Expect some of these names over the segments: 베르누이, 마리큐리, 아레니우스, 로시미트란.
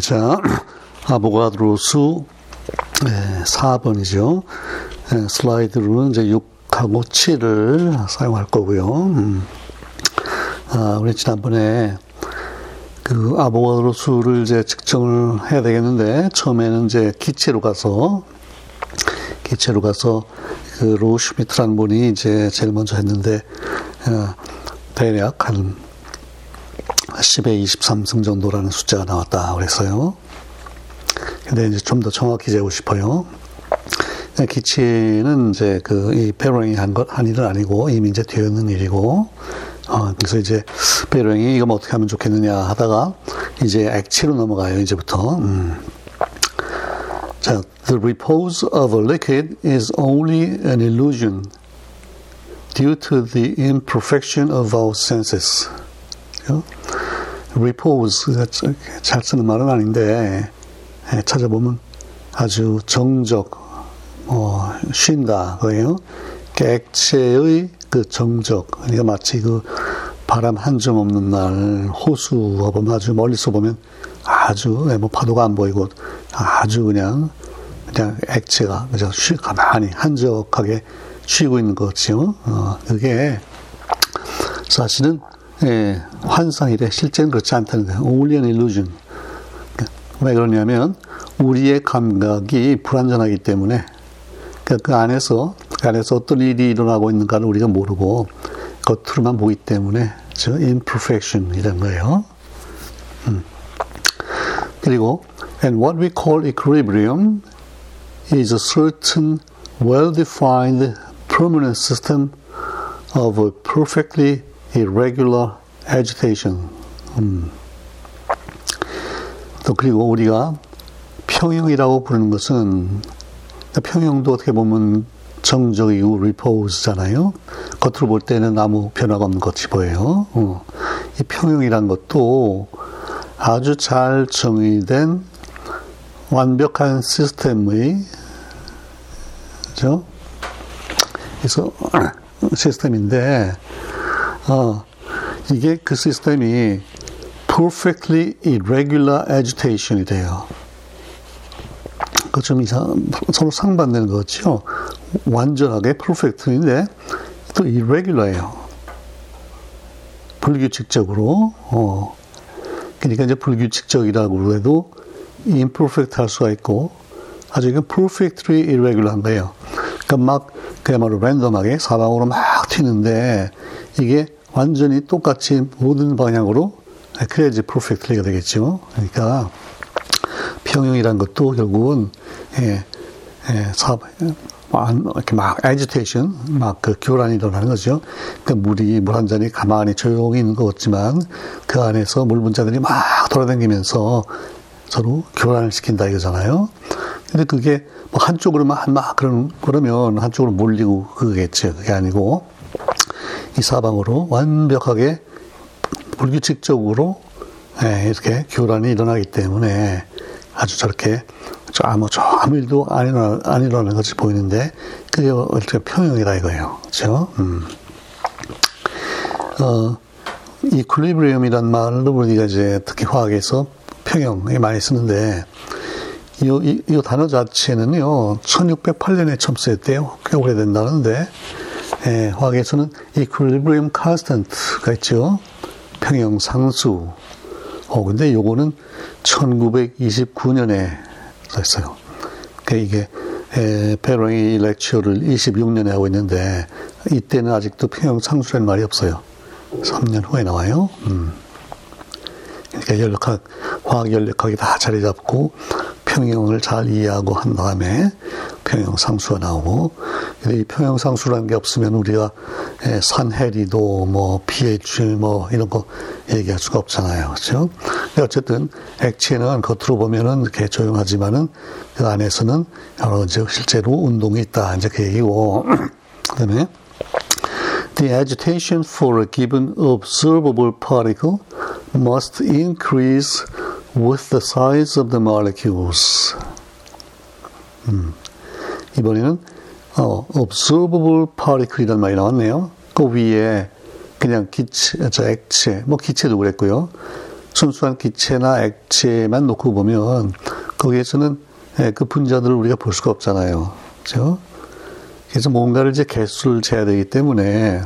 자, 아보가드로수 4번이죠. 슬라이드로는 이제 6하고 7을 사용할 거고요. 우리 지난번에 그 아보가드로수를 이제 측정을 해야 되겠는데, 처음에는 이제 기체로 가서 그 로시미트란 분이 이제 제일 먼저 했는데, 대략 한 10의 23승 정도라는 숫자가 나왔다 그랬어요. 근데 이제 좀 더 정확히 재고 싶어요. 기체는 이제 그 이 베르누이 한 일은 아니고 이미 이제 되어 있는 일이고, 그래서 이제 베르누이 이거 뭐 어떻게 하면 좋겠느냐 하다가 이제 액체로 넘어가요, 이제부터. 자, the repose of a liquid is only an illusion due to the imperfection of our senses. repose, 잘 쓰는 말은 아닌데, 찾아보면 아주 정적, 쉰다, 그래요. 액체의 그 정적, 그러니까 마치 그 바람 한 점 없는 날, 호수와 보면 아주 멀리서 보면 아주, 파도가 안 보이고 아주 그냥 액체가, 가만히 한적하게 쉬고 있는 거죠. 그게 사실은 환상이래. 실제는 그렇지 않다는 거예요. Only an illusion. 왜 그러냐면 우리의 감각이 불완전하기 때문에, 그 안에서 어떤 일이 일어나고 있는가를 우리가 모르고 겉으로만 보기 때문에 저 imperfection 이란 거예요. 그리고 and what we call equilibrium is a certain well-defined permanent system of a perfectly irregular agitation. 또 그리고 우리가 평형이라고 부르는 것은, 평형도 어떻게 보면 정적이고 repose잖아요. 겉으로 볼 때는 아무 변화가 없는 것이 보여요. 이 평형이란 것도 아주 잘 정의된 완벽한 시스템의, 그죠? 그래서 시스템인데, 이게 그 시스템이 perfectly irregular agitation이 돼요. 그 좀 서로 상반되는 거죠. 완전하게 perfect인데 또 irregular예요. 불규칙적으로. 그러니까 이제 불규칙적이라고 해도 imperfect 할 수가 있고, 아주 이건 perfectly irregular한 거예요. 그러니까 막 그야말로 랜덤하게 사방으로 막 튀는데 이게 완전히 똑같이 모든 방향으로, 그래야지 perfectly가 되겠죠. 그러니까 평형이란 것도 결국은 이렇게 막 agitation, 막 그 교란이 일어나는 거죠. 그러니까 물 한 잔이 가만히 조용히 있는 것 같지만 그 안에서 물 분자들이 막 돌아다니면서 서로 교란을 시킨다 이거잖아요. 근데 그게 뭐 한쪽으로만 막 그러면 한쪽으로 몰리고 그거겠죠. 그게 아니고 이 사방으로 완벽하게 불규칙적으로 이렇게 교란이 일어나기 때문에 아주 저렇게 아무 일도 안 일어나는 것이 보이는데 그게 어떻게 평형이다 이거예요. 그렇죠? 이퀄리브리엄이란 말로 우리가 이제 특히 화학에서 평형이 많이 쓰는데, 이 단어 자체는요 1608년에 처음 쓰였대요. 꽤 오래된다는데, 화학에서는 equilibrium constant가 있죠. 평형 상수. 근데 요거는 1929년에 썼어요. 그러니까 이게 베르누이 렉처를 26년에 하고 있는데 이때는 아직도 평형 상수라는 말이 없어요. 3년 후에 나와요. 그러니까 화학 연력학이 다 자리 잡고 평형을 잘 이해하고 한 다음에 평형 상수가 나오고, 근데 이 평형 상수라는 게 없으면 우리가 산해리도 pH 이런 거 얘기할 수가 없잖아요. 그렇죠? 근데 어쨌든 액체는 겉으로 보면은 이렇게 조용하지만은 그 안에서는 여러 실제로 운동이 있다, 이제 그 얘기고. 그다음에 the agitation for a given observable particle must increase with the size of the molecules. 이번에는 observable particle이란 말이 나왔네요. 그 위에 그냥 액체도 그랬고요. 순수한 기체나 액체만 놓고 보면 거기에서는 그 분자들을 우리가 볼 수가 없잖아요. 그렇죠? 그래서 뭔가를 이제 개수를 재야 되기 때문에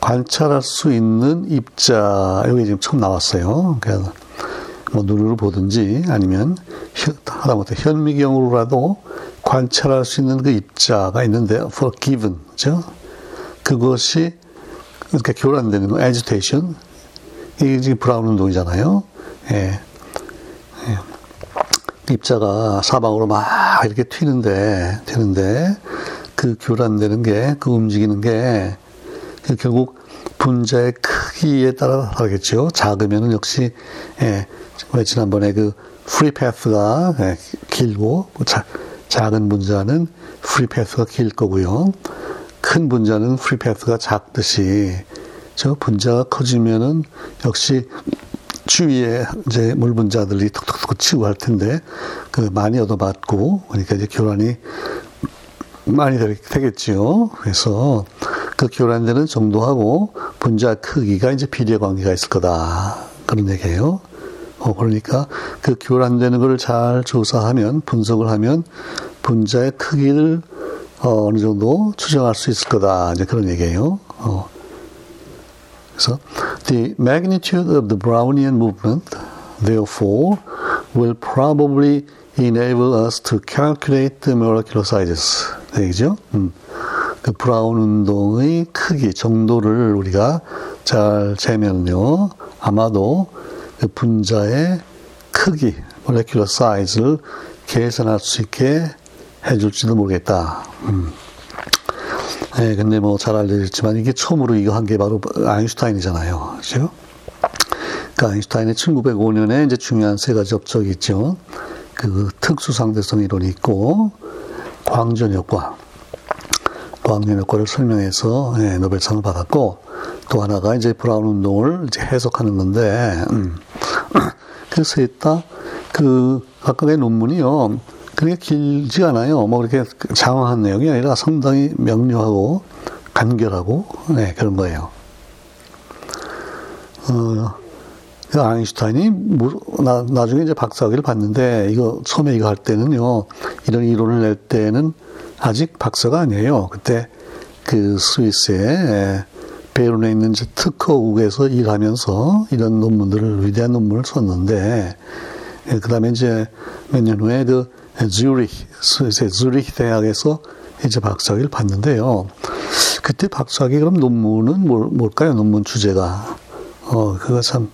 관찰할 수 있는 입자, 여기 지금 처음 나왔어요. 그러니까 뭐 눈으로 보든지 아니면 하다못해 현미경으로라도 관찰할 수 있는 그 입자가 있는데 for given, 그렇죠? 그것이 이렇게 교란되는 거, agitation. 이게 지금 브라운 운동이잖아요. 예. 예. 입자가 사방으로 막 이렇게 튀는데, 그 교란되는 게, 그 움직이는 게, 결국 분자의 크기에 따라 다르겠죠. 작으면은 역시, 예. 왜 지난번에 그 free path가 길고, 작은 분자는 free path가 길 거고요. 큰 분자는 free path가 작듯이, 저 분자가 커지면은 역시 주위에 이제 물 분자들이 톡톡톡 치고 할 텐데 그 많이 얻어맞고 그러니까 이제 교란이 많이 되겠지요. 그래서 그 교란되는 정도하고 분자 크기가 이제 비례 관계가 있을 거다 그런 얘기예요. 그러니까 그 교란되는 걸 잘 조사하면 분석을 하면 분자의 크기를 어느 정도 추정할 수 있을 거다 이제 그런 얘기예요. So, the magnitude of the Brownian movement, therefore, will probably enable us to calculate the molecular sizes. 되겠죠? 그 브라운 운동의 크기, 정도를 우리가 잘 재면요, 아마도 그 분자의 크기, molecular size를 계산할 수 있게 해줄지도 모르겠다. 예, 근데 뭐 잘 알려졌지만 이게 처음으로 이거 한 게 바로 아인슈타인이잖아요. 그죠? 그러니까 아인슈타인이 1905년에 이제 중요한 세 가지 업적이 있죠. 그 특수상대성 이론이 있고, 광전 효과를 설명해서 예, 노벨상을 받았고, 또 하나가 이제 브라운 운동을 이제 해석하는 건데, 그래서 이따 그 각각의 논문이요. 그게 길지 않아요. 뭐 그렇게 장황한 내용이 아니라 상당히 명료하고 간결하고 네, 그런 거예요. 아인슈타인이 나중에 이제 박사학위를 받는데 이거 처음에 이거 할 때는요, 이런 이론을 낼 때는 아직 박사가 아니에요. 그때 그 스위스의 베른에 있는 특허국에서 일하면서 이런 논문들을 위대한 논문을 썼는데 그 다음에 이제 몇 년 후에 그 스위스 대학에서 이제 박사학위를 받는데요. 그때 박사학위 그럼 논문은 뭘까요? 논문 주제가. 그거 참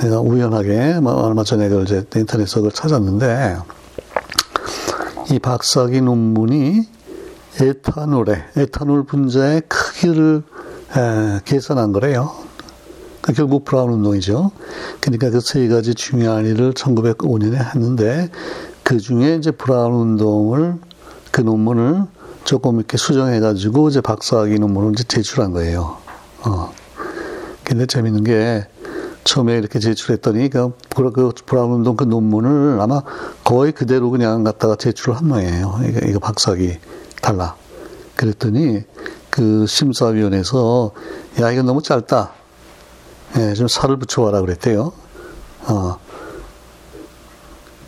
내가 우연하게 얼마 전에 그걸 이제 인터넷에서 그걸 찾았는데 이 박사학위 논문이 에탄올 분자의 크기를 계산한 거래요. 결국 브라운 운동이죠. 그러니까 그 세 가지 중요한 일을 1905년에 했는데 그 중에 이제 브라운 운동을 그 논문을 조금 이렇게 수정해가지고 이제 박사학위 논문을 이제 제출한 거예요. 근데 재밌는 게 처음에 이렇게 제출했더니 그 브라운 운동 그 논문을 아마 거의 그대로 그냥 갖다가 제출을 한 모양이에요. 이거 박사학위 달라. 그랬더니 그 심사위원회에서 야 이거 너무 짧다. 예, 좀 살을 붙여와라 그랬대요.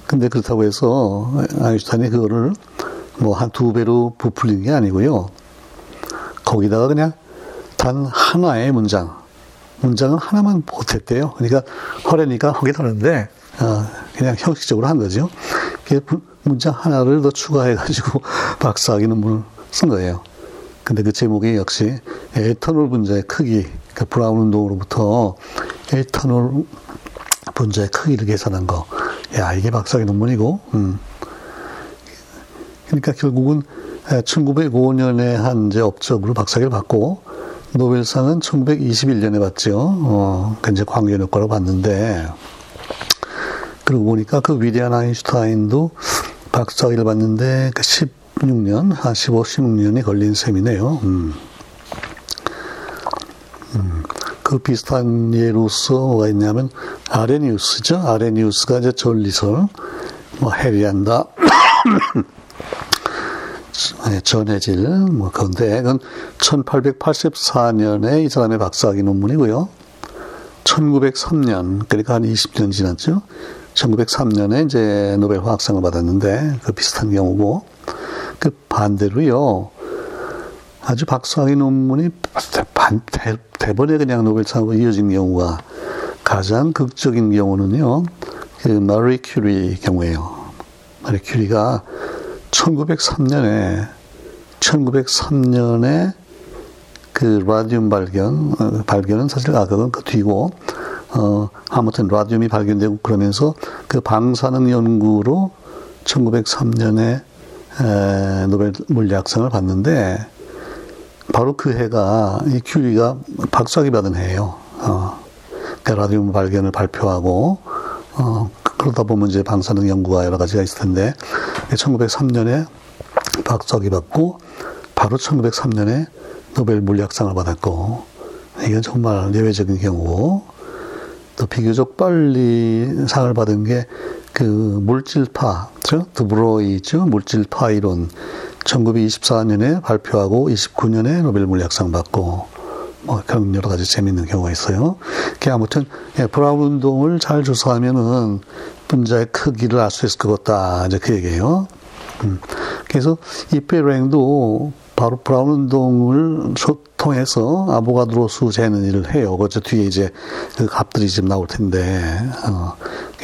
근데 그렇다고 해서 아인슈타인이 그거를 뭐 한 2배로 부풀린 게 아니고요. 거기다가 그냥 단 하나의 문장은 하나만 보탰대요. 그러니까 허래니까 하긴 하는데 그냥 형식적으로 한 거죠. 문장 하나를 더 추가해가지고 박사학위 논문을 쓴 거예요. 근데 그 제목이 역시 에탄올 분자의 크기, 그러니까 브라운 운동으로부터 에탄올 분자의 크기를 계산한 거. 야, 이게 박사학위 논문이고, 그러니까 결국은 1905년에 한 이제 업적으로 박사학위를 받고, 노벨상은 1921년에 받죠. 이제 광전 효과로 받는데, 그러고 보니까 그 위대한 아인슈타인도 박사학위를 받는데, 그 16년, 한 15, 16년이 걸린 셈이네요. 그 비슷한 예로서 뭐가 있냐면, 아레니우스죠. 아레니우스가 이제 전리설, 뭐, 해리한다, 전해질, 뭐, 그런데, 그건 1884년에 이 사람의 박사학위 논문이고요. 1903년, 그러니까 한 20년 지났죠. 1903년에 이제 노벨 화학상을 받았는데 그 비슷한 경우고, 그 반대로요. 아주 박사학위 논문이 대번에 그냥 노벨상으로 이어진 경우가 가장 극적인 경우는요. 그 마리큐리 경우예요. 마리큐리가 1903년에 그 라듐 발견은 사실 그건 그 뒤고, 아무튼 라듐이 발견되고 그러면서 그 방사능 연구로 1903년에 노벨 물리학상을 받는데, 바로 그 해가 이 큐리가 박사학위 받은 해예요. 그러니까 라듐 발견을 발표하고, 그러다 보면 이제 방사능 연구가 여러 가지가 있을 텐데, 1903년에 박사학위 받고, 바로 1903년에 노벨 물리학상을 받았고, 이건 정말 예외적인 경우고, 또 비교적 빨리 상을 받은 게 그 물질파, 드브로이 있죠? 물질파 이론. 1924년에 발표하고 29년에 노벨 물리학상 받고, 뭐 그런 여러 가지 재미있는 경우가 있어요. 아무튼 브라운 운동을 잘 조사하면은 분자의 크기를 알 수 있을 것 같다, 이제 그 얘기예요. 그래서 이페랭도 바로 브라운 운동을 통해서 아보가드로수 재는 일을 해요. 그저 뒤에 이제 그 값들이 지금 나올 텐데,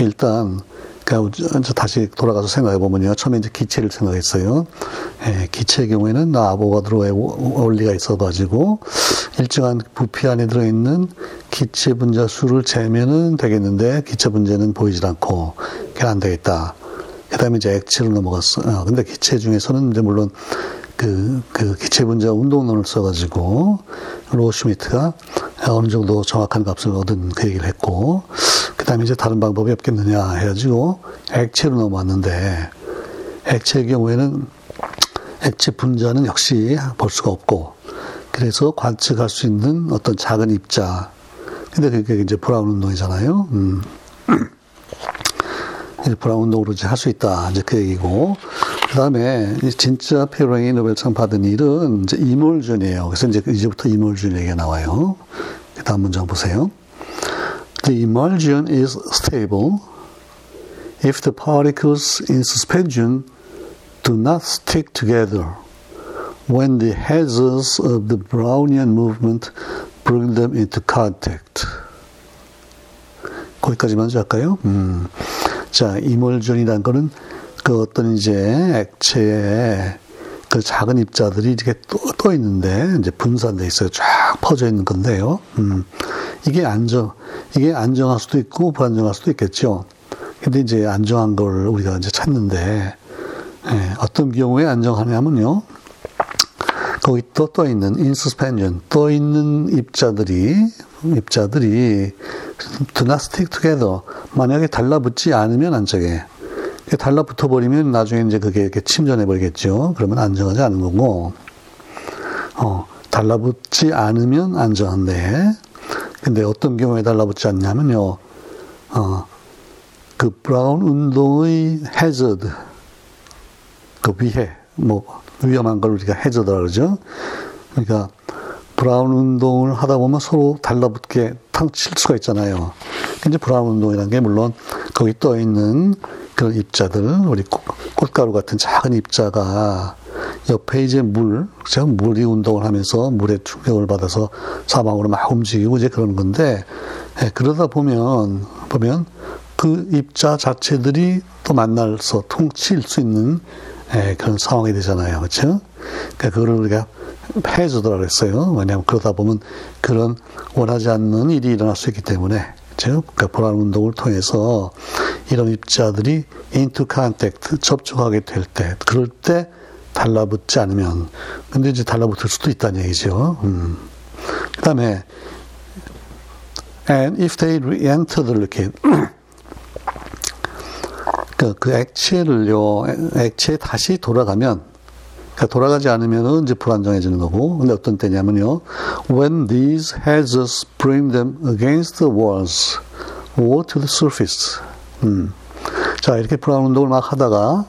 일단 다시 돌아가서 생각해 보면요. 처음에 이제 기체를 생각했어요. 기체의 경우에는 아보가드로의 원리가 있어가지고 일정한 부피 안에 들어있는 기체 분자 수를 재면은 되겠는데 기체 분자는 보이질 않고 그게 안 되겠다. 그다음에 이제 액체로 넘어갔어요. 근데 기체 중에서는 이제 물론 그 기체 분자 운동론을 써가지고 로시미트가 어느 정도 정확한 값을 얻은 그 얘기를 했고, 그 다음에 이제 다른 방법이 없겠느냐 해가지고 액체로 넘어왔는데, 액체의 경우에는 액체 분자는 역시 볼 수가 없고, 그래서 관측할 수 있는 어떤 작은 입자, 근데 그게 이제 브라운 운동이잖아요. 브라운 운동으로 이제 할 수 있다, 이제 그 얘기고, 그 다음에 진짜 페르랭이 노벨상 받은 일은 이제 이몰준이에요. 그래서 이제부터 이몰준 얘기가 나와요. 그 다음 문장 보세요. The emulsion is stable if the particles in suspension do not stick together when the hazards of the Brownian movement bring them into contact. 거기까지만 할까요? 자, 이몰준이라는 거는 그 어떤 이제 액체에 그 작은 입자들이 이렇게 떠 있는데, 이제 분산되어 있어요. 쫙 퍼져 있는 건데요. 이게 안정할 수도 있고, 불안정할 수도 있겠죠. 근데 이제 안정한 걸 우리가 이제 찾는데, 어떤 경우에 안정하냐면요. 거기 또 떠있는, in suspension, 떠있는 입자들이 do not stick together. 만약에 달라붙지 않으면 안쪽에. 달라붙어 버리면 나중에 이제 그게 이렇게 침전해 버리겠죠. 그러면 안정하지 않은 거고, 달라붙지 않으면 안정한데, 근데 어떤 경우에 달라붙지 않냐면요, 그 브라운 운동의 해저드, 그 위해, 위험한 걸 우리가 해저드라 그러죠. 그러니까 브라운 운동을 하다 보면 서로 달라붙게 탕 칠 수가 있잖아요. 근데 브라운 운동이라는 게 물론 거기 떠 있는 그런 입자들, 우리 꽃가루 같은 작은 입자가 옆에 이제 물이 운동을 하면서 물에 충격을 받아서 사방으로 막 움직이고 이제 그런 건데, 그러다 보면 그 입자 자체들이 또 만나서 통칠 수 있는 그런 상황이 되잖아요. 그렇죠? 그러니까 그걸 우리가 해주더라고 했어요. 왜냐하면 그러다 보면 그런 원하지 않는 일이 일어날 수 있기 때문에. 그러니까 보란 운동을 통해서 이런 입자들이 into contact, 접촉하게 될 때, 그럴 때 달라붙지 않으면, 근데 이제 달라붙을 수도 있다는 얘기죠. 그 다음에, and if they re-entered, 이렇게. 그 액체에 다시 돌아가면, 그러니까 돌아가지 않으면 이제 불안정해지는 거고, 근데 어떤 때냐면요, when these hazards bring them against the walls or to the surface. 자, 이렇게 브라운 운동을 막 하다가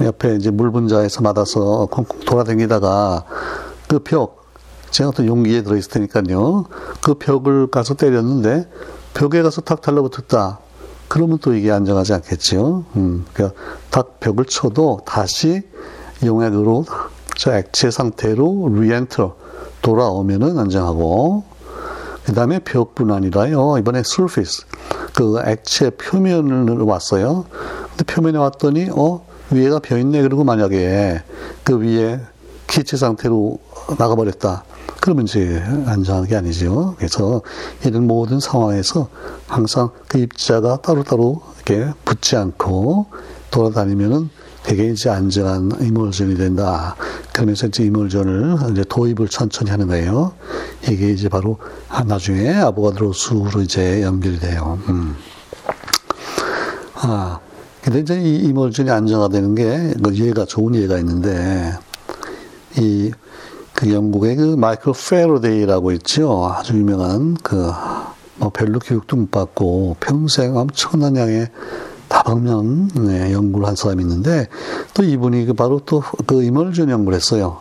옆에 이제 물 분자에서 맞아서 콩콩 돌아다니다가 그 벽, 제가 어떤 용기에 들어있을 테니까요, 그 벽을 가서 때렸는데 벽에 가서 탁 달라붙었다. 그러면 또 이게 안정하지 않겠지요. 그러니까 탁 벽을 쳐도 다시 용액으로 저 액체 상태로 리엔터 돌아오면은 안정하고, 그 다음에 벽뿐 아니라요. 이번에 surface 그 액체 표면을 왔어요. 근데 표면에 왔더니 위에가 비어있네. 그리고 만약에 그 위에 기체 상태로 나가버렸다. 그러면 이제 안정한 게 아니죠. 그래서 이런 모든 상황에서 항상 그 입자가 따로따로 이렇게 붙지 않고 돌아다니면은 되게 이제 안정한 이몰전이 된다. 그러면서 이제 이몰전을 이제 도입을 천천히 하는 거예요. 이게 이제 바로 나중에 아보가드로수로 이제 연결돼요. 근데 이제 이 이몰전이 안정화되는 게 예가 좋은 예가 있는데, 이 그 영국의 그 마이클 패러데이라고 있죠. 아주 유명한 그 별로 교육도 못 받고 평생 엄청난 양의 다방면 연구를 한 사람이 있는데, 또 이분이 그 바로 또 그 이멀전 연구를 했어요.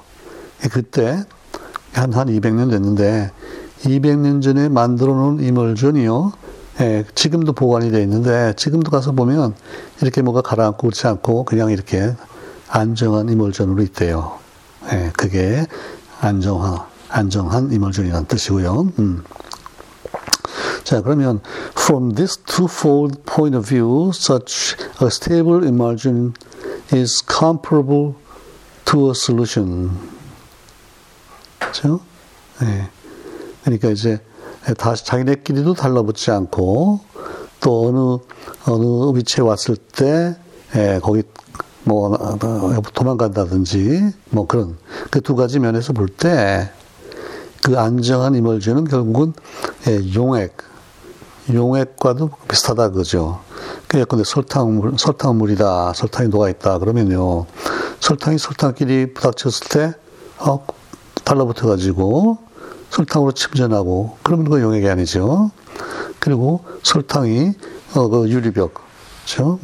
그때 한 200년 됐는데 200년 전에 만들어 놓은 이멀전이요. 지금도 보관이 돼 있는데 지금도 가서 보면 이렇게 뭐가 가라앉고 그렇지 않고 그냥 이렇게 안정한 이멀전으로 있대요. 그게 안정한 이멀전이라는 뜻이고요. 자, 그러면 from this twofold point of view, such a stable emulsion is comparable to a solution. 그렇죠? 그러니까 이제 다시 자기네끼리도 달라붙지 않고 또 어느 위치에 왔을 때 거기 뭐 도망간다든지 뭐 그런 그 두 가지 면에서 볼 때 그 안정한 이멀전은 결국은 용액과도 비슷하다, 그죠? 근데 설탕물이다. 설탕이 녹아있다. 그러면요. 설탕끼리 부닥쳤을 때, 달라붙어가지고, 설탕으로 침전하고, 그러면 그건 용액이 아니죠. 그리고 설탕이, 그 유리벽, 그죠?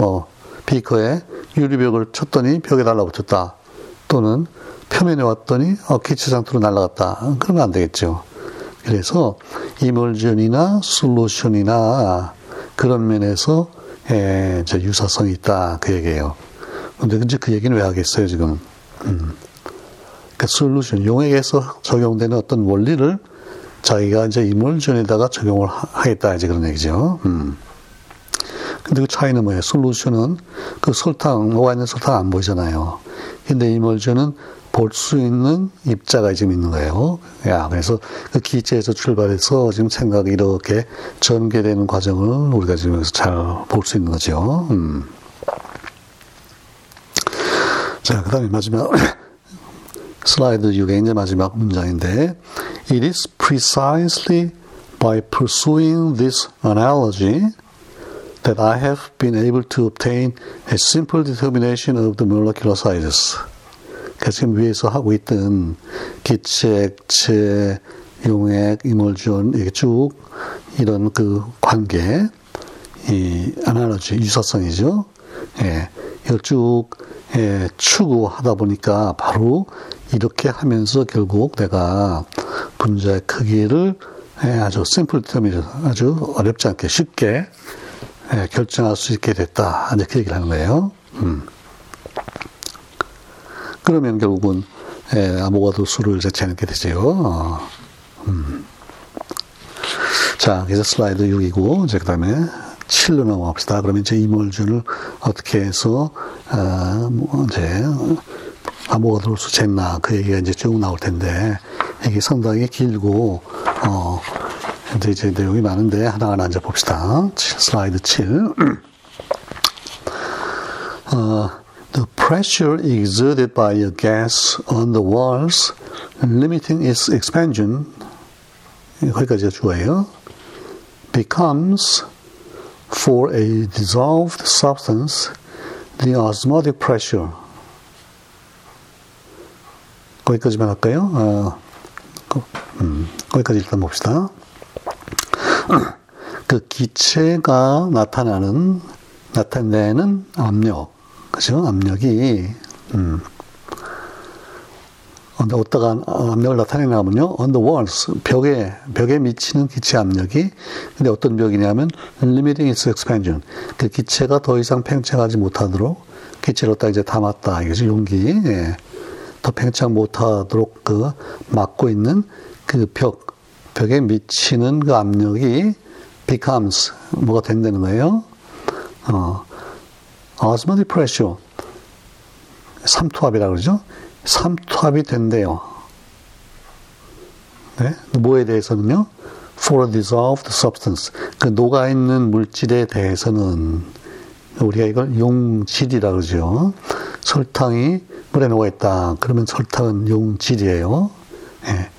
비커에 유리벽을 쳤더니 벽에 달라붙었다. 또는 표면에 왔더니, 기체 상태로 날아갔다. 그러면 안 되겠죠. 그래서 이멀전이나 솔루션이나 그런 면에서 유사성이 있다, 그 얘기예요. 근데 이제 그 얘기는 왜 하겠어요, 지금? 그 솔루션, 용액에서 적용되는 어떤 원리를 자기가 이제 이멀전에다가 적용을 하겠다, 이제 그런 얘기죠. 근데 그 차이는 뭐예요? 솔루션은 그 설탕, 녹아 있는 설탕 안 보이잖아요. 근데 이멀전은 볼 수 있는 입자가 지금 있는 거예요. 그래서 그 기체에서 출발해서 지금 생각이 이렇게 전개되는 과정을 우리가 지금 여기서 잘 볼 수 있는 거죠. 자, 그 다음에 마지막 슬라이드 6의 이제 마지막 문장인데, It is precisely by pursuing this analogy that I have been able to obtain a simple determination of the molecular sizes. 지금 위에서 하고 있던 기체, 액체, 용액, 이몰전, 이게 쭉 이런 그 관계, 이 아날로지 유사성이죠. 이걸 쭉 추구하다 보니까 바로 이렇게 하면서 결국 내가 분자의 크기를 아주 심플 디터미네이션, 아주 어렵지 않게 쉽게 결정할 수 있게 됐다. 이렇게 얘기를 하는 거예요. 그러면 결국은 아보가드로수를 이제 재밌게 되죠. 자, 이제 슬라이드 6이고 이제 그다음에 7로 넘어갑시다. 그러면 이제 이몰전을 어떻게 해서 이제 아보가드로수 쟀나, 그 얘기가 이제 쭉 나올 텐데, 이게 상당히 길고 이제 내용이 많은데 하나하나 이제 봅시다. 슬라이드 7. The pressure exerted by a gas on the walls, limiting its expansion, 거기까지가 주어예요, becomes, for a dissolved substance, the osmotic pressure. 거기까지만 할까요? 거기까지 일단 봅시다. 그 기체가 나타내는 압력. 그죠? 압력이 근데 어떠한 압력을 나타내냐면요, on the walls, 벽에 미치는 기체 압력이, 근데 어떤 벽이냐면 limiting its expansion, 그 기체가 더 이상 팽창하지 못하도록 기체로 딱 이제 담았다, 이거죠, 용기. 예. 더 팽창 못하도록 그 막고 있는 그 벽에 미치는 그 압력이 becomes 뭐가 된다는 거예요. osmotic pressure, 삼투압이라고 그러죠. 삼투압이 된대요. 네? 뭐에 대해서는요? For a dissolved substance. 그 녹아있는 물질에 대해서는 우리가 이걸 용질이라고 그러죠. 설탕이 물에 녹아있다. 그러면 설탕은 용질이에요. 네.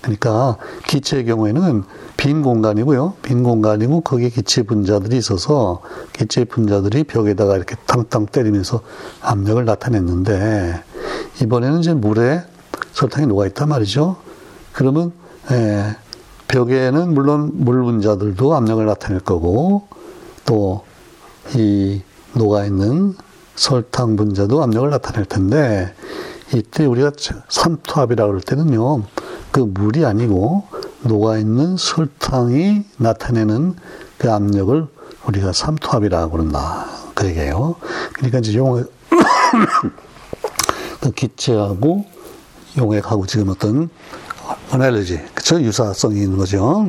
그러니까 기체의 경우에는 빈 공간이고요. 빈 공간이고 거기에 기체 분자들이 있어서 기체 분자들이 벽에다가 이렇게 탕탕 때리면서 압력을 나타냈는데, 이번에는 이제 물에 설탕이 녹아있단 말이죠. 그러면 벽에는 물론 물 분자들도 압력을 나타낼 거고, 또 이 녹아있는 설탕 분자도 압력을 나타낼 텐데, 이때 우리가 삼투압이라고 할 때는요, 그 물이 아니고 녹아있는 설탕이 나타내는 그 압력을 우리가 삼투압이라고 그런다, 그 얘기예요. 그러니까 이제 그 기체하고 용액하고 지금 어떤 어널리지, 그쵸? 유사성이 있는 거죠.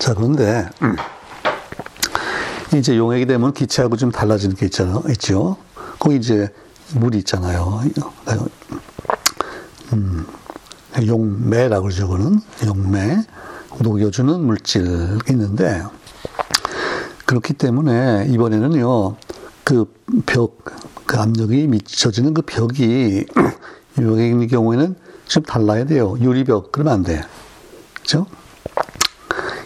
자, 그런데 이제 용액이 되면 기체하고 좀 달라지는 게 있죠. 거기 이제 물이 있잖아요. 용매라고 그러죠. 그거는 용매, 녹여주는 물질이 있는데, 그렇기 때문에 이번에는요, 그 압력이 미쳐지는 그 벽이 용액의 경우에는 좀 달라야 돼요. 유리벽, 그러면 안 돼. 그죠?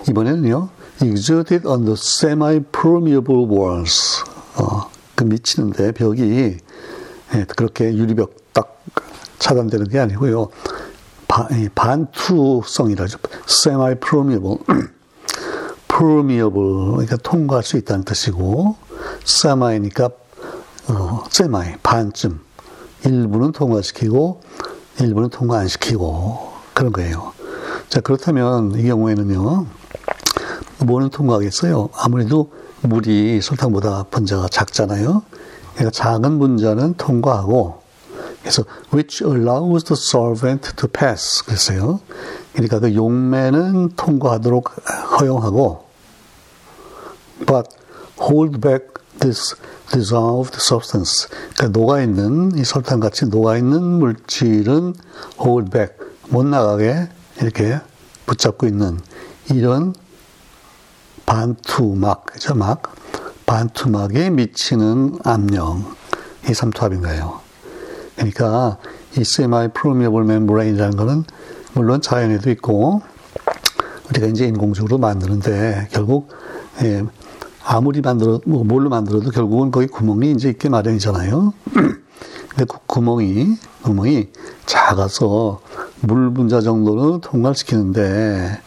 이번에는요, exerted on the semi-permeable walls. 그 미치는데 벽이, 예, 그렇게 유리벽 딱 차단되는 게 아니고요. 반투성이라죠. semi-permeable. permeable, 그러니까 통과할 수 있다는 뜻이고, 세마이니까 세마이, 반쯤, 일부는 통과시키고 일부는 통과 안 시키고 그런 거예요. 자, 그렇다면 이 경우에는요, 뭐는 통과하겠어요? 아무래도 물이 설탕보다 분자가 작잖아요. 그러니까 작은 분자는 통과하고, 그래서 which allows the solvent to pass, 그랬어요. 그러니까 그 용매는 통과하도록 허용하고, but hold back this dissolved substance. 그러니까 녹아있는, 이 설탕같이 녹아있는 물질은 hold back, 못 나가게 이렇게 붙잡고 있는 이런 반투막, 그죠? 막. 반투막에 미치는 압력. 이 삼투압인가요? 그러니까 이 semi-permeable membrane이라는 거는 물론 자연에도 있고, 우리가 이제 인공적으로 만드는데, 결국, 예, 아무리 뭘로 만들어도 결국은 거기 구멍이 이제 있게 마련이잖아요. 근데 그 구멍이 작아서 물 분자 정도는 통과시키는데,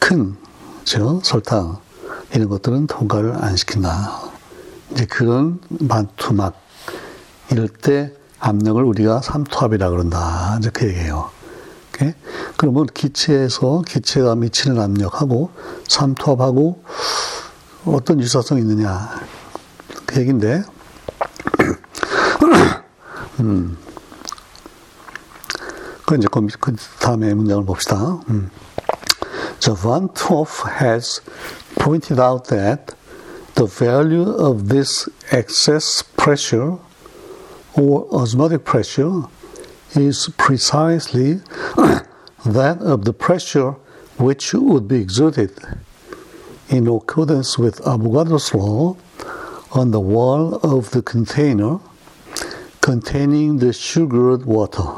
큰, 그렇죠? 설탕, 이런 것들은 통과를 안 시킨다. 이제 그런 반투막, 이럴 때 압력을 우리가 삼투압이라 그런다. 이제 그 얘기예요. 오케이? 그러면 기체에서 기체가 미치는 압력하고 삼투압하고 어떤 유사성이 있느냐, 그 얘기인데, 그럼 이제 그 다음에 문장을 봅시다. So Vantoff has pointed out that the value of this excess pressure or osmotic pressure is precisely that of the pressure which would be exerted in accordance with Avogadro's law on the wall of the container containing the sugared water,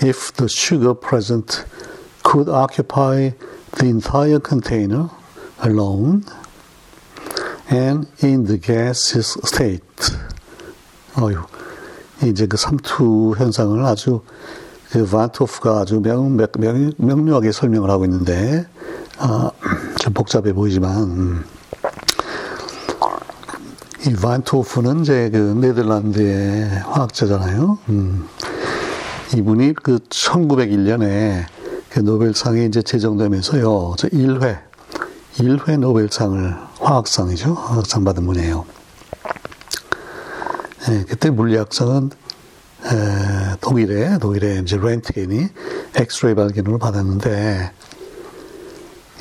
if the sugar present could occupy the entire container alone and in the gaseous state. 이제 그 삼투 현상을 아주 그 반토프가 아주 명료하게 설명을 하고 있는데, 좀 복잡해 보이지만, 이 반트호프는 이제 그 네덜란드의 화학자잖아요. 이분이 그 1901년에 그 노벨상이 이제 제정되면서요, 저 1회 노벨상을, 화학상이죠. 화학상 받은 분이에요. 예, 그때 물리학상은 독일의 이제 렌트겐이 엑스레이 발견으로 받았는데,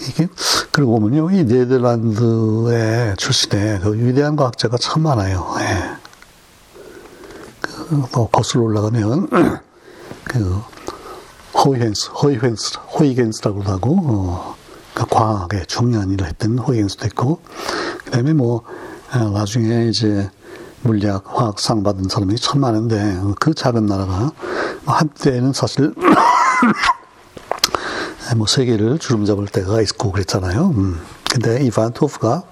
이게, 그러고 보면요, 이 네덜란드의 출신의 그 위대한 과학자가 참 많아요. 예. 그, 거슬러 올라가면, 그, 호이겐스라고도 하고, 그러니까 과학에 중요한 일을 했던 호이겐스도 있고, 그 다음에 뭐, 나중에 이제, 물리학, 화학상 받은 사람이 참 많은데, 그 작은 나라가, 한때는 사실, 뭐, 세계를 주름 잡을 때가 있고 그랬잖아요. 근데 이 반트호프가,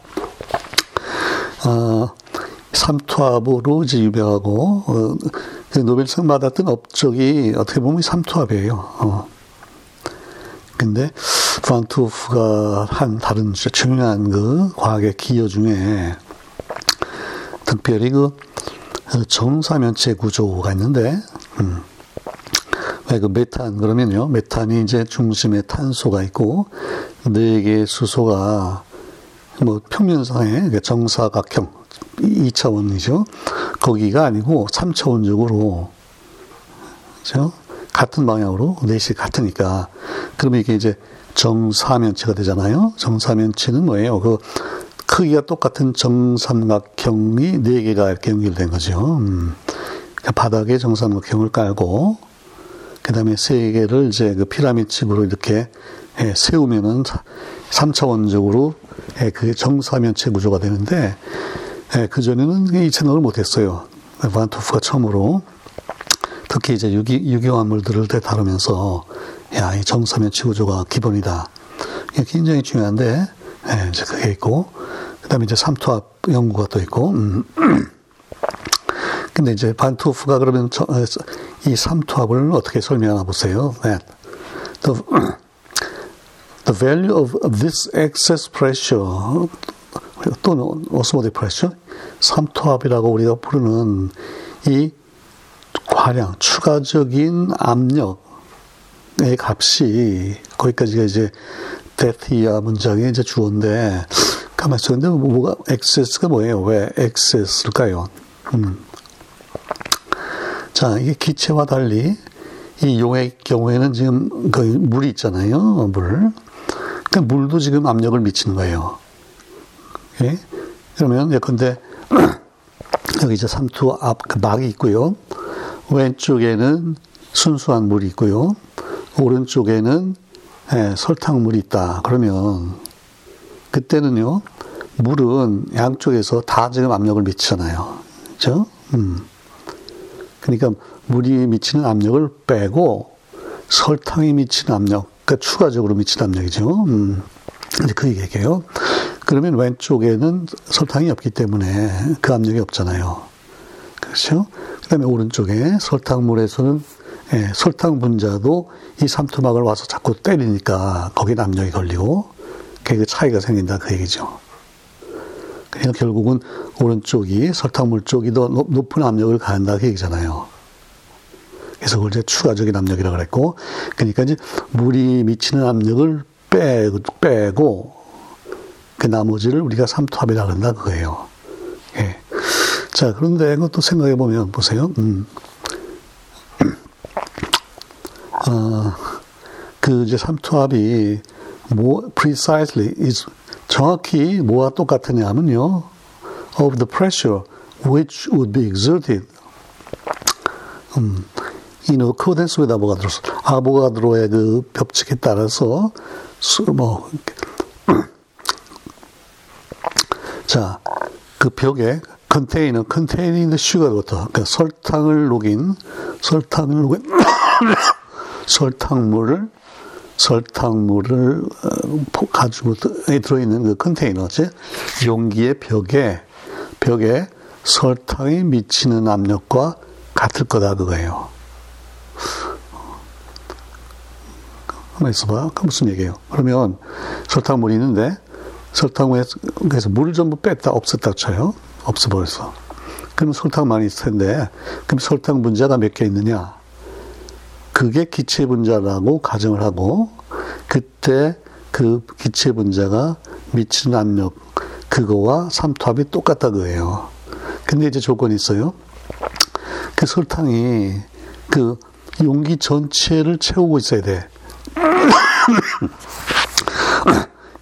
삼투압으로 이제 유명하고, 노벨상 받았던 업적이 어떻게 보면 삼투압이에요. 근데, 반트호프가 한 다른 중요한 그 과학의 기여 중에, 특별히 그 정사면체 구조가 있는데, 왜 그 메탄 그러면요, 메탄이 이제 중심에 탄소가 있고 4개의 수소가 뭐 평면상의 정사각형 2차원이죠. 거기가 아니고 3차원적으로, 그렇죠? 같은 방향으로 넷이 같으니까, 그러면 이게 이제 정사면체가 되잖아요. 정사면체는 뭐예요? 그 크기가 똑같은 정삼각형이 4개가 이렇게 연결된 거죠. 그러니까 바닥에 정삼각형을 깔고, 그 다음에 3개를 이제 그 피라미드식으로 이렇게 세우면은 3차원적으로 그게 정사면체 구조가 되는데, 그전에는 2차원을 못했어요. 반트호프가 처음으로, 특히 이제 유기화합물들을 다루면서, 야, 이 정사면체 구조가 기본이다. 이게 굉장히 중요한데, 이제 그게 있고, 그 다음에 이제 삼투압 연구가 또 있고, 근데 이제 반트호프가 그러면 이 삼투압을 어떻게 설명하나 보세요. The value of this excess pressure, 또는 osmotic pressure, 삼투압이라고 우리가 부르는 이 과량, 추가적인 압력의 값이, 거기까지가 이제 데티아 문장의 이제 주어인데, 가만히 있었는데, 뭐가, 액세스가 뭐예요? 왜 액세스일까요? 자, 이게 기체와 달리, 이 용의 경우에는 지금 거의 물이 있잖아요. 물. 그러니까 물도 지금 압력을 미치는 거예요. 예? 그러면, 예컨대, 여기 이제 삼투 앞, 그 막이 있고요. 왼쪽에는 순수한 물이 있고요. 오른쪽에는 설탕물이 있다. 그러면 그때는요, 물은 양쪽에서 다 지금 압력을 미치잖아요. 그렇죠? 그러니까 물이 미치는 압력을 빼고 설탕이 미치는 압력, 그러니까 추가적으로 미치는 압력이죠. 이제 그 얘기예요. 그러면 왼쪽에는 설탕이 없기 때문에 그 압력이 없잖아요. 그렇죠? 그다음에 오른쪽에 설탕물에서는 설탕 분자도 이 삼투막을 와서 자꾸 때리니까 거기에 압력이 걸리고, 그 차이가 생긴다, 그 얘기죠. 그러니까 결국은 오른쪽이 설탕물 쪽이 더 높은 압력을 가한다, 그 얘기잖아요. 그래서 그걸 이제 추가적인 압력이라고 그랬고, 그러니까 이제 물이 미치는 압력을 빼고, 그 나머지를 우리가 삼투압이라고 한다, 그거예요. 예. 자, 그런데 이것도 생각해 보면, 보세요. 그 이제 삼투압이 뭐 precisely is 정확히 뭐와 똑같으냐면요, of the pressure which would be exerted in accordance with 아보가드로수, 아보가드로의 그 법칙에 따라서 뭐 자, 그 벽에 containing the sugar water, 그러니까 설탕을 녹인 설탕물을 가지고 들어있는 그 컨테이너지, 용기의 벽에 설탕이 미치는 압력과 같을 거다, 그거예요. 가만히 있어봐. 그 무슨 얘기예요? 그러면 설탕물이 있는데, 설탕물에서 물을 전부 뺐다, 없앴다 쳐요. 없어버렸어. 그러면 설탕 많이 있을 텐데, 그럼 설탕 분자가 몇 개 있느냐? 그게 기체 분자라고 가정을 하고, 그때 그 기체 분자가 미치는 압력, 그거와 삼투압이 똑같다 그래요. 근데 이제 조건이 있어요. 그 설탕이 그 용기 전체를 채우고 있어야 돼.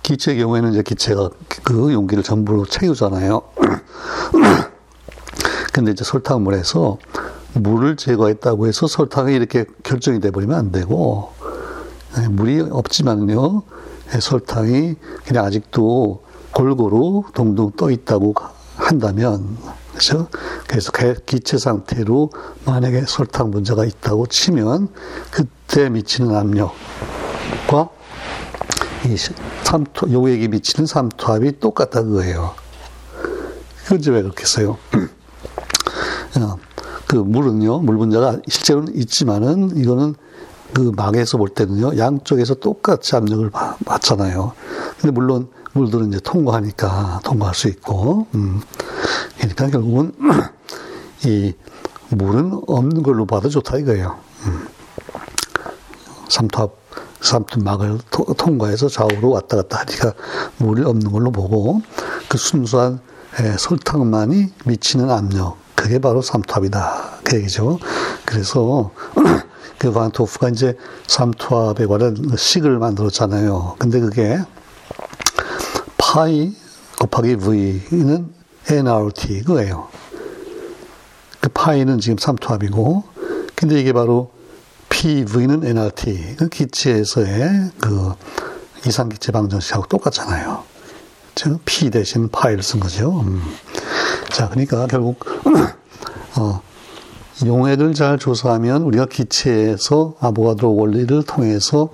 기체의 경우에는 이제 기체가 그 용기를 전부로 채우잖아요. 근데 이제 설탕물에서 물을 제거했다고 해서 설탕이 이렇게 결정이 돼버리면 안 되고, 물이 없지만요, 설탕이 그냥 아직도 골고루 동동 떠 있다고 한다면, 그렇죠? 그래서 기체 상태로 만약에 설탕 분자가 있다고 치면 그때 미치는 압력과 이 요액이 미치는 삼투압이 똑같다 그거예요. 그런지 왜 그렇겠어요? 그 물은요, 물 분자가 실제로는 있지만은 이거는 그 막에서 볼 때는요, 양쪽에서 똑같이 압력을 받잖아요. 근데 물론 물들은 이제 통과하니까 통과할 수 있고, 그러니까 결국은 이 물은 없는 걸로 봐도 좋다 이거예요. 삼투막을 통과해서 좌우로 왔다 갔다 하니까 물이 없는 걸로 보고, 그 순수한 설탕만이 미치는 압력, 그게 바로 삼투압이다 그 얘기죠. 그래서 그 반트호프가 이제 삼투압에 관한 식을 만들었잖아요. 근데 그게 파이 곱하기 v는 nRT 그거예요. 그 파이는 지금 삼투압이고, 근데 이게 바로 pv는 nRT, 그 기체에서의 그 이상기체 방정식하고 똑같잖아요. 즉 p 대신 파이를 쓴 거죠. 자, 그러니까 결국 용액을 잘 조사하면 우리가 기체에서 아보가드로 원리를 통해서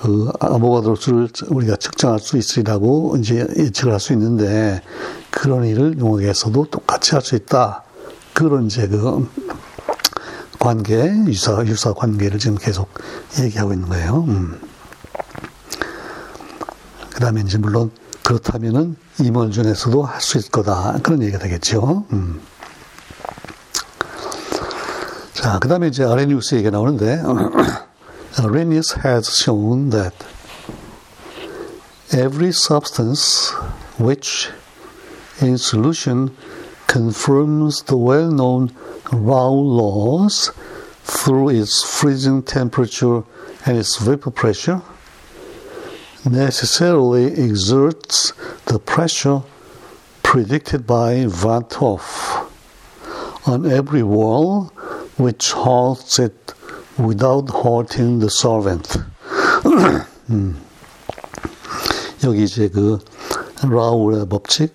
그 아보가드로수를 우리가 측정할 수 있으리라고 이제 예측을 할 수 있는데, 그런 일을 용액에서도 똑같이 할 수 있다. 그런 이제 그 관계, 유사 관계를 지금 계속 얘기하고 있는 거예요. 그다음에 이제 물론 그렇다면은 임원준에서도 할 수 있을 거다. 그런 얘기가 되겠죠. 자, 그 다음에 이제 아레니우스 얘기가 나오는데, Arrhenius has shown that every substance which in solution confirms the well-known Raoult laws through its freezing temperature and its vapor pressure necessarily exerts the pressure predicted by Van 't Hoff on every wall which halts it without halting the solvent. 여기 이제 그 라울의 법칙,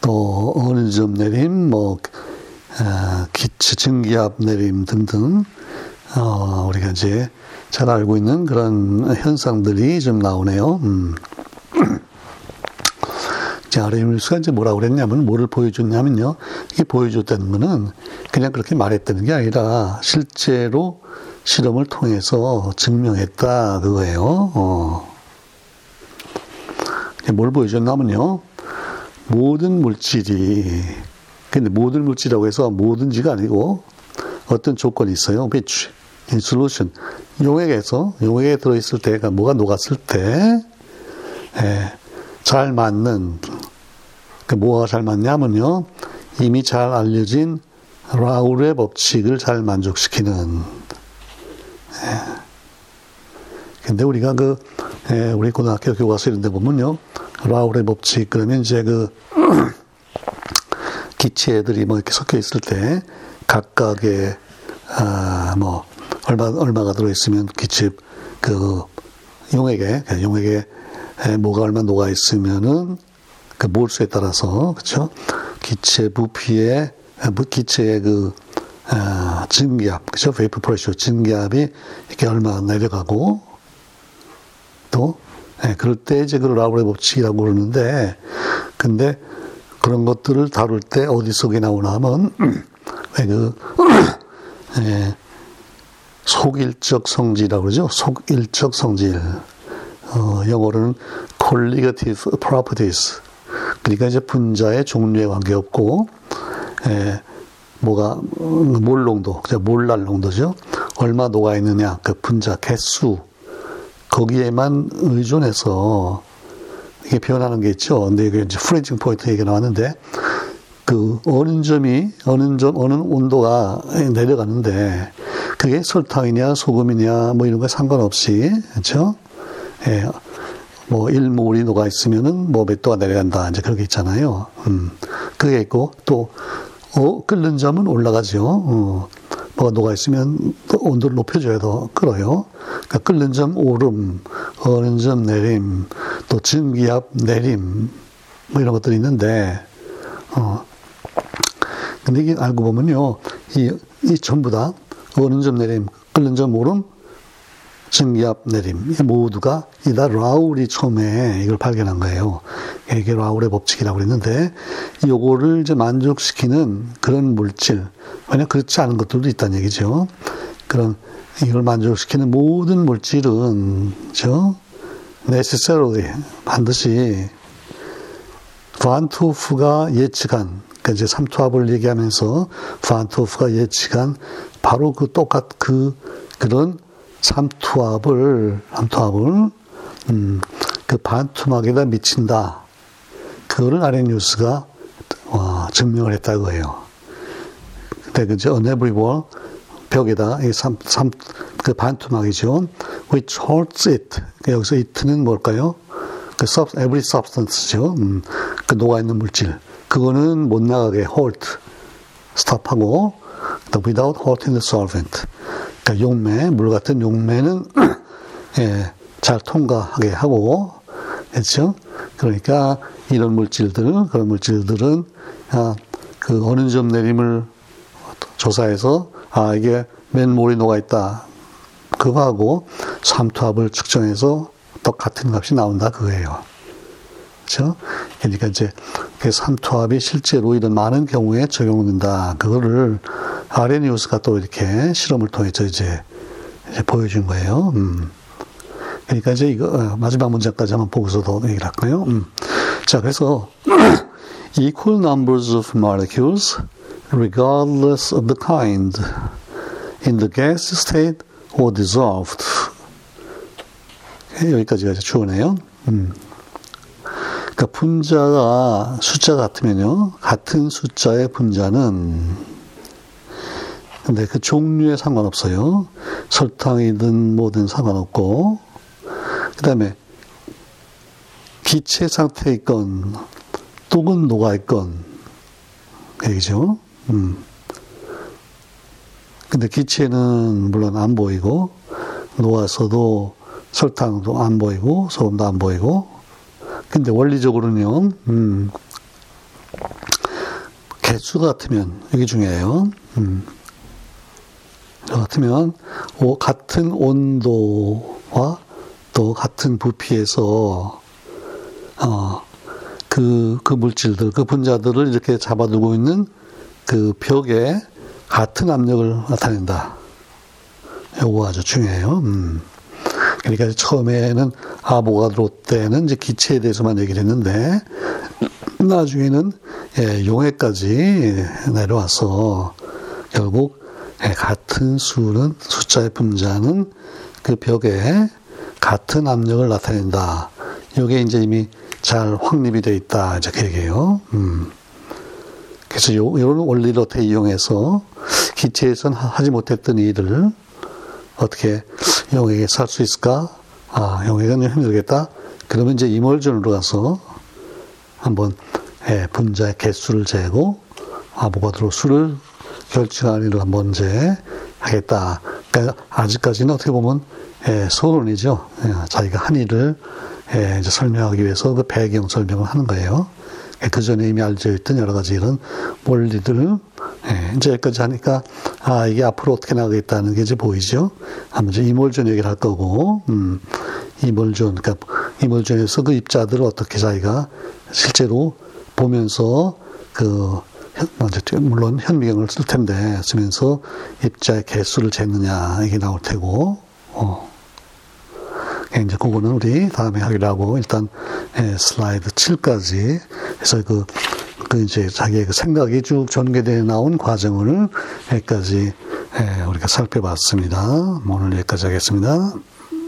또 어린점 내림, 기체 증기압 내림 등등, 우리가 이제 잘 알고 있는 그런 현상들이 좀 나오네요. 아레니우스가 이제 뭐라고 그랬냐면, 뭐를 보여줬냐면요, 이게 보여줬다는 거는 그냥 그렇게 말했다는 게 아니라 실제로 실험을 통해서 증명했다 그거예요. 뭘 보여줬냐면요, 모든 물질이, 근데 모든 물질이라고 해서 뭐든지가 아니고 어떤 조건이 있어요. which in solution, 용액에 들어있을 때, 뭐가 녹았을 때 잘 맞는, 그 뭐가 잘 맞냐면요, 이미 잘 알려진 라울의 법칙을 잘 만족시키는. 근데 우리가 우리 고등학교 교과서 이런 데 보면요, 라울의 법칙 그러면 이제 그 기체들이 이렇게 섞여 있을 때 각각의 얼마가 들어 있으면 기체 그 용액에 뭐가 얼마 녹아 있으면은 그 몰수에 따라서, 그렇죠? 기체 부피에, 기체의 그 증기압, 그렇죠? 베이퍼 프레셔, 증기압이 이렇게 얼마 내려가고, 또 그럴 때 이제 그 라울의 법칙이라고 그러는데, 근데 그런 것들을 다룰 때 어디 속에 나오냐면 속일적 성질이라고 그러죠. 속일적 성질. 영어로는 colligative properties. 그러니까 이제 분자의 종류에 관계없고, 뭐가 몰농도, 몰랄 농도죠. 얼마 녹아 있느냐, 그 분자 개수 거기에만 의존해서 이게 변하는 게 있죠. 근데 이게 이제 프리징 포인트 얘기가 나왔는데, 그 어느 온도가 내려가는데 그게 설탕이냐 소금이냐 뭐 이런 거 상관없이, 그렇죠? 예. 뭐 1몰이 녹아 있으면은 뭐 몇 도가 내려간다, 이제 그런 게 있잖아요. 그게 있고, 또 끓는 점은 올라가죠. 뭐가 녹아 있으면 또 온도를 높여줘야 더 끓어요. 그러니까 끓는 점 오름, 어는 점 내림, 또 증기압 내림, 뭐 이런 것들이 있는데, 근데 이게 알고 보면요, 이 전부 다 어는 점 내림, 끓는 점 오름, 증기압 내림, 이 모두가 이다 라울이 처음에 이걸 발견한 거예요. 이게 라울의 법칙이라고 그랬는데, 요거를 이제 만족시키는 그런 물질, 만약 그렇지 않은 것들도 있다는 얘기죠. 그런 이걸 만족시키는 모든 물질은, 그렇죠? necessarily, 반드시 반트호프가 예측한, 그러니까 이제 삼투압을 얘기하면서 반트호프가 예측한 바로 그 똑같 그런 삼투압을 그 반투막에다 미친다. 그거를 아레니우스가 증명을 했다고 해요. 근데 그제 unable 벽에다 이 그 반투막이죠. which holds it. 여기서 it는 뭘까요? 그 every substance죠. 그 녹아 있는 물질. 그거는 못 나가게 hold, stop하고, without holding the solvent. 그러니까 용매, 물 같은 용매는 잘 통과하게 하고, 그렇죠? 그러니까 이런 물질들은, 그런 물질들은 그 어느 점 내림을 조사해서 이게 몇 몰이 녹아 있다, 그거하고 삼투압을 측정해서 똑같은 값이 나온다, 그거예요. 그렇죠? 그러니까 이제 그 삼투압이 실제로 이런 많은 경우에 적용된다, 그거를 아레니우스가 또 이렇게 실험을 통해서 이제 보여준 거예요. 그러니까 이제 이거 마지막 문장까지 한번 보고서도 얘기를 할까요? 자, 그래서 equal numbers of molecules regardless of the kind in the gas state or dissolved. 여기까지가 이제 주어네요. 그러니까 분자가 숫자 같으면요, 같은 숫자의 분자는, 근데 그 종류에 상관없어요. 설탕이든 뭐든 상관없고, 그 다음에 기체 상태에 있건 또는 녹아 있건 얘기죠. 근데 기체는 물론 안 보이고, 녹아서도 설탕도 안 보이고 소금도 안 보이고, 근데 원리적으로는요, 개수 같으면, 이게 중요해요. 같으면 같은 온도와 또 같은 부피에서 그 물질들, 그 분자들을 이렇게 잡아두고 있는 그 벽에 같은 압력을 나타낸다. 요거 아주 중요해요. 그러니까 처음에는 아보가드로 때는 이제 기체에 대해서만 얘기를 했는데, 나중에는 용해까지 내려와서 결국 같은 숫자의 분자는 그 벽에 같은 압력을 나타낸다. 이게 이제 이미 잘 확립이 되어 있다, 이렇게 얘기해요. 그래서 이런 원리를 어떻게 이용해서 기체에서는 하지 못했던 일을 어떻게 용액에 살 수 있을까? 용액은 힘들겠다. 그러면 이제 이멀전으로 가서 한번 분자의 개수를 재고 아보가드로수를 결정하는 일을 한번 이제 하겠다. 그러니까 아직까지는 어떻게 보면 소론이죠. 자기가 한 일을 이제 설명하기 위해서 그 배경 설명을 하는 거예요. 그 전에 이미 알려져 있던 여러 가지 이런 원리들을 이제 여기까지 하니까 이게 앞으로 어떻게 나가겠다는 게 이제 보이죠. 한번 이제 이몰전 얘기를 할 거고, 이몰전, 그러니까 이몰전에서 그 입자들을 어떻게 자기가 실제로 보면서 물론 현미경을 쓸 텐데, 쓰면서 입자의 개수를 재느냐, 이게 나올 테고, 이제 그거는 우리 다음에 하기로 하고, 일단 슬라이드 7까지 해서 그 이제 자기의 그 생각이 쭉 전개되어 나온 과정을 여기까지 우리가 살펴봤습니다. 오늘 여기까지 하겠습니다.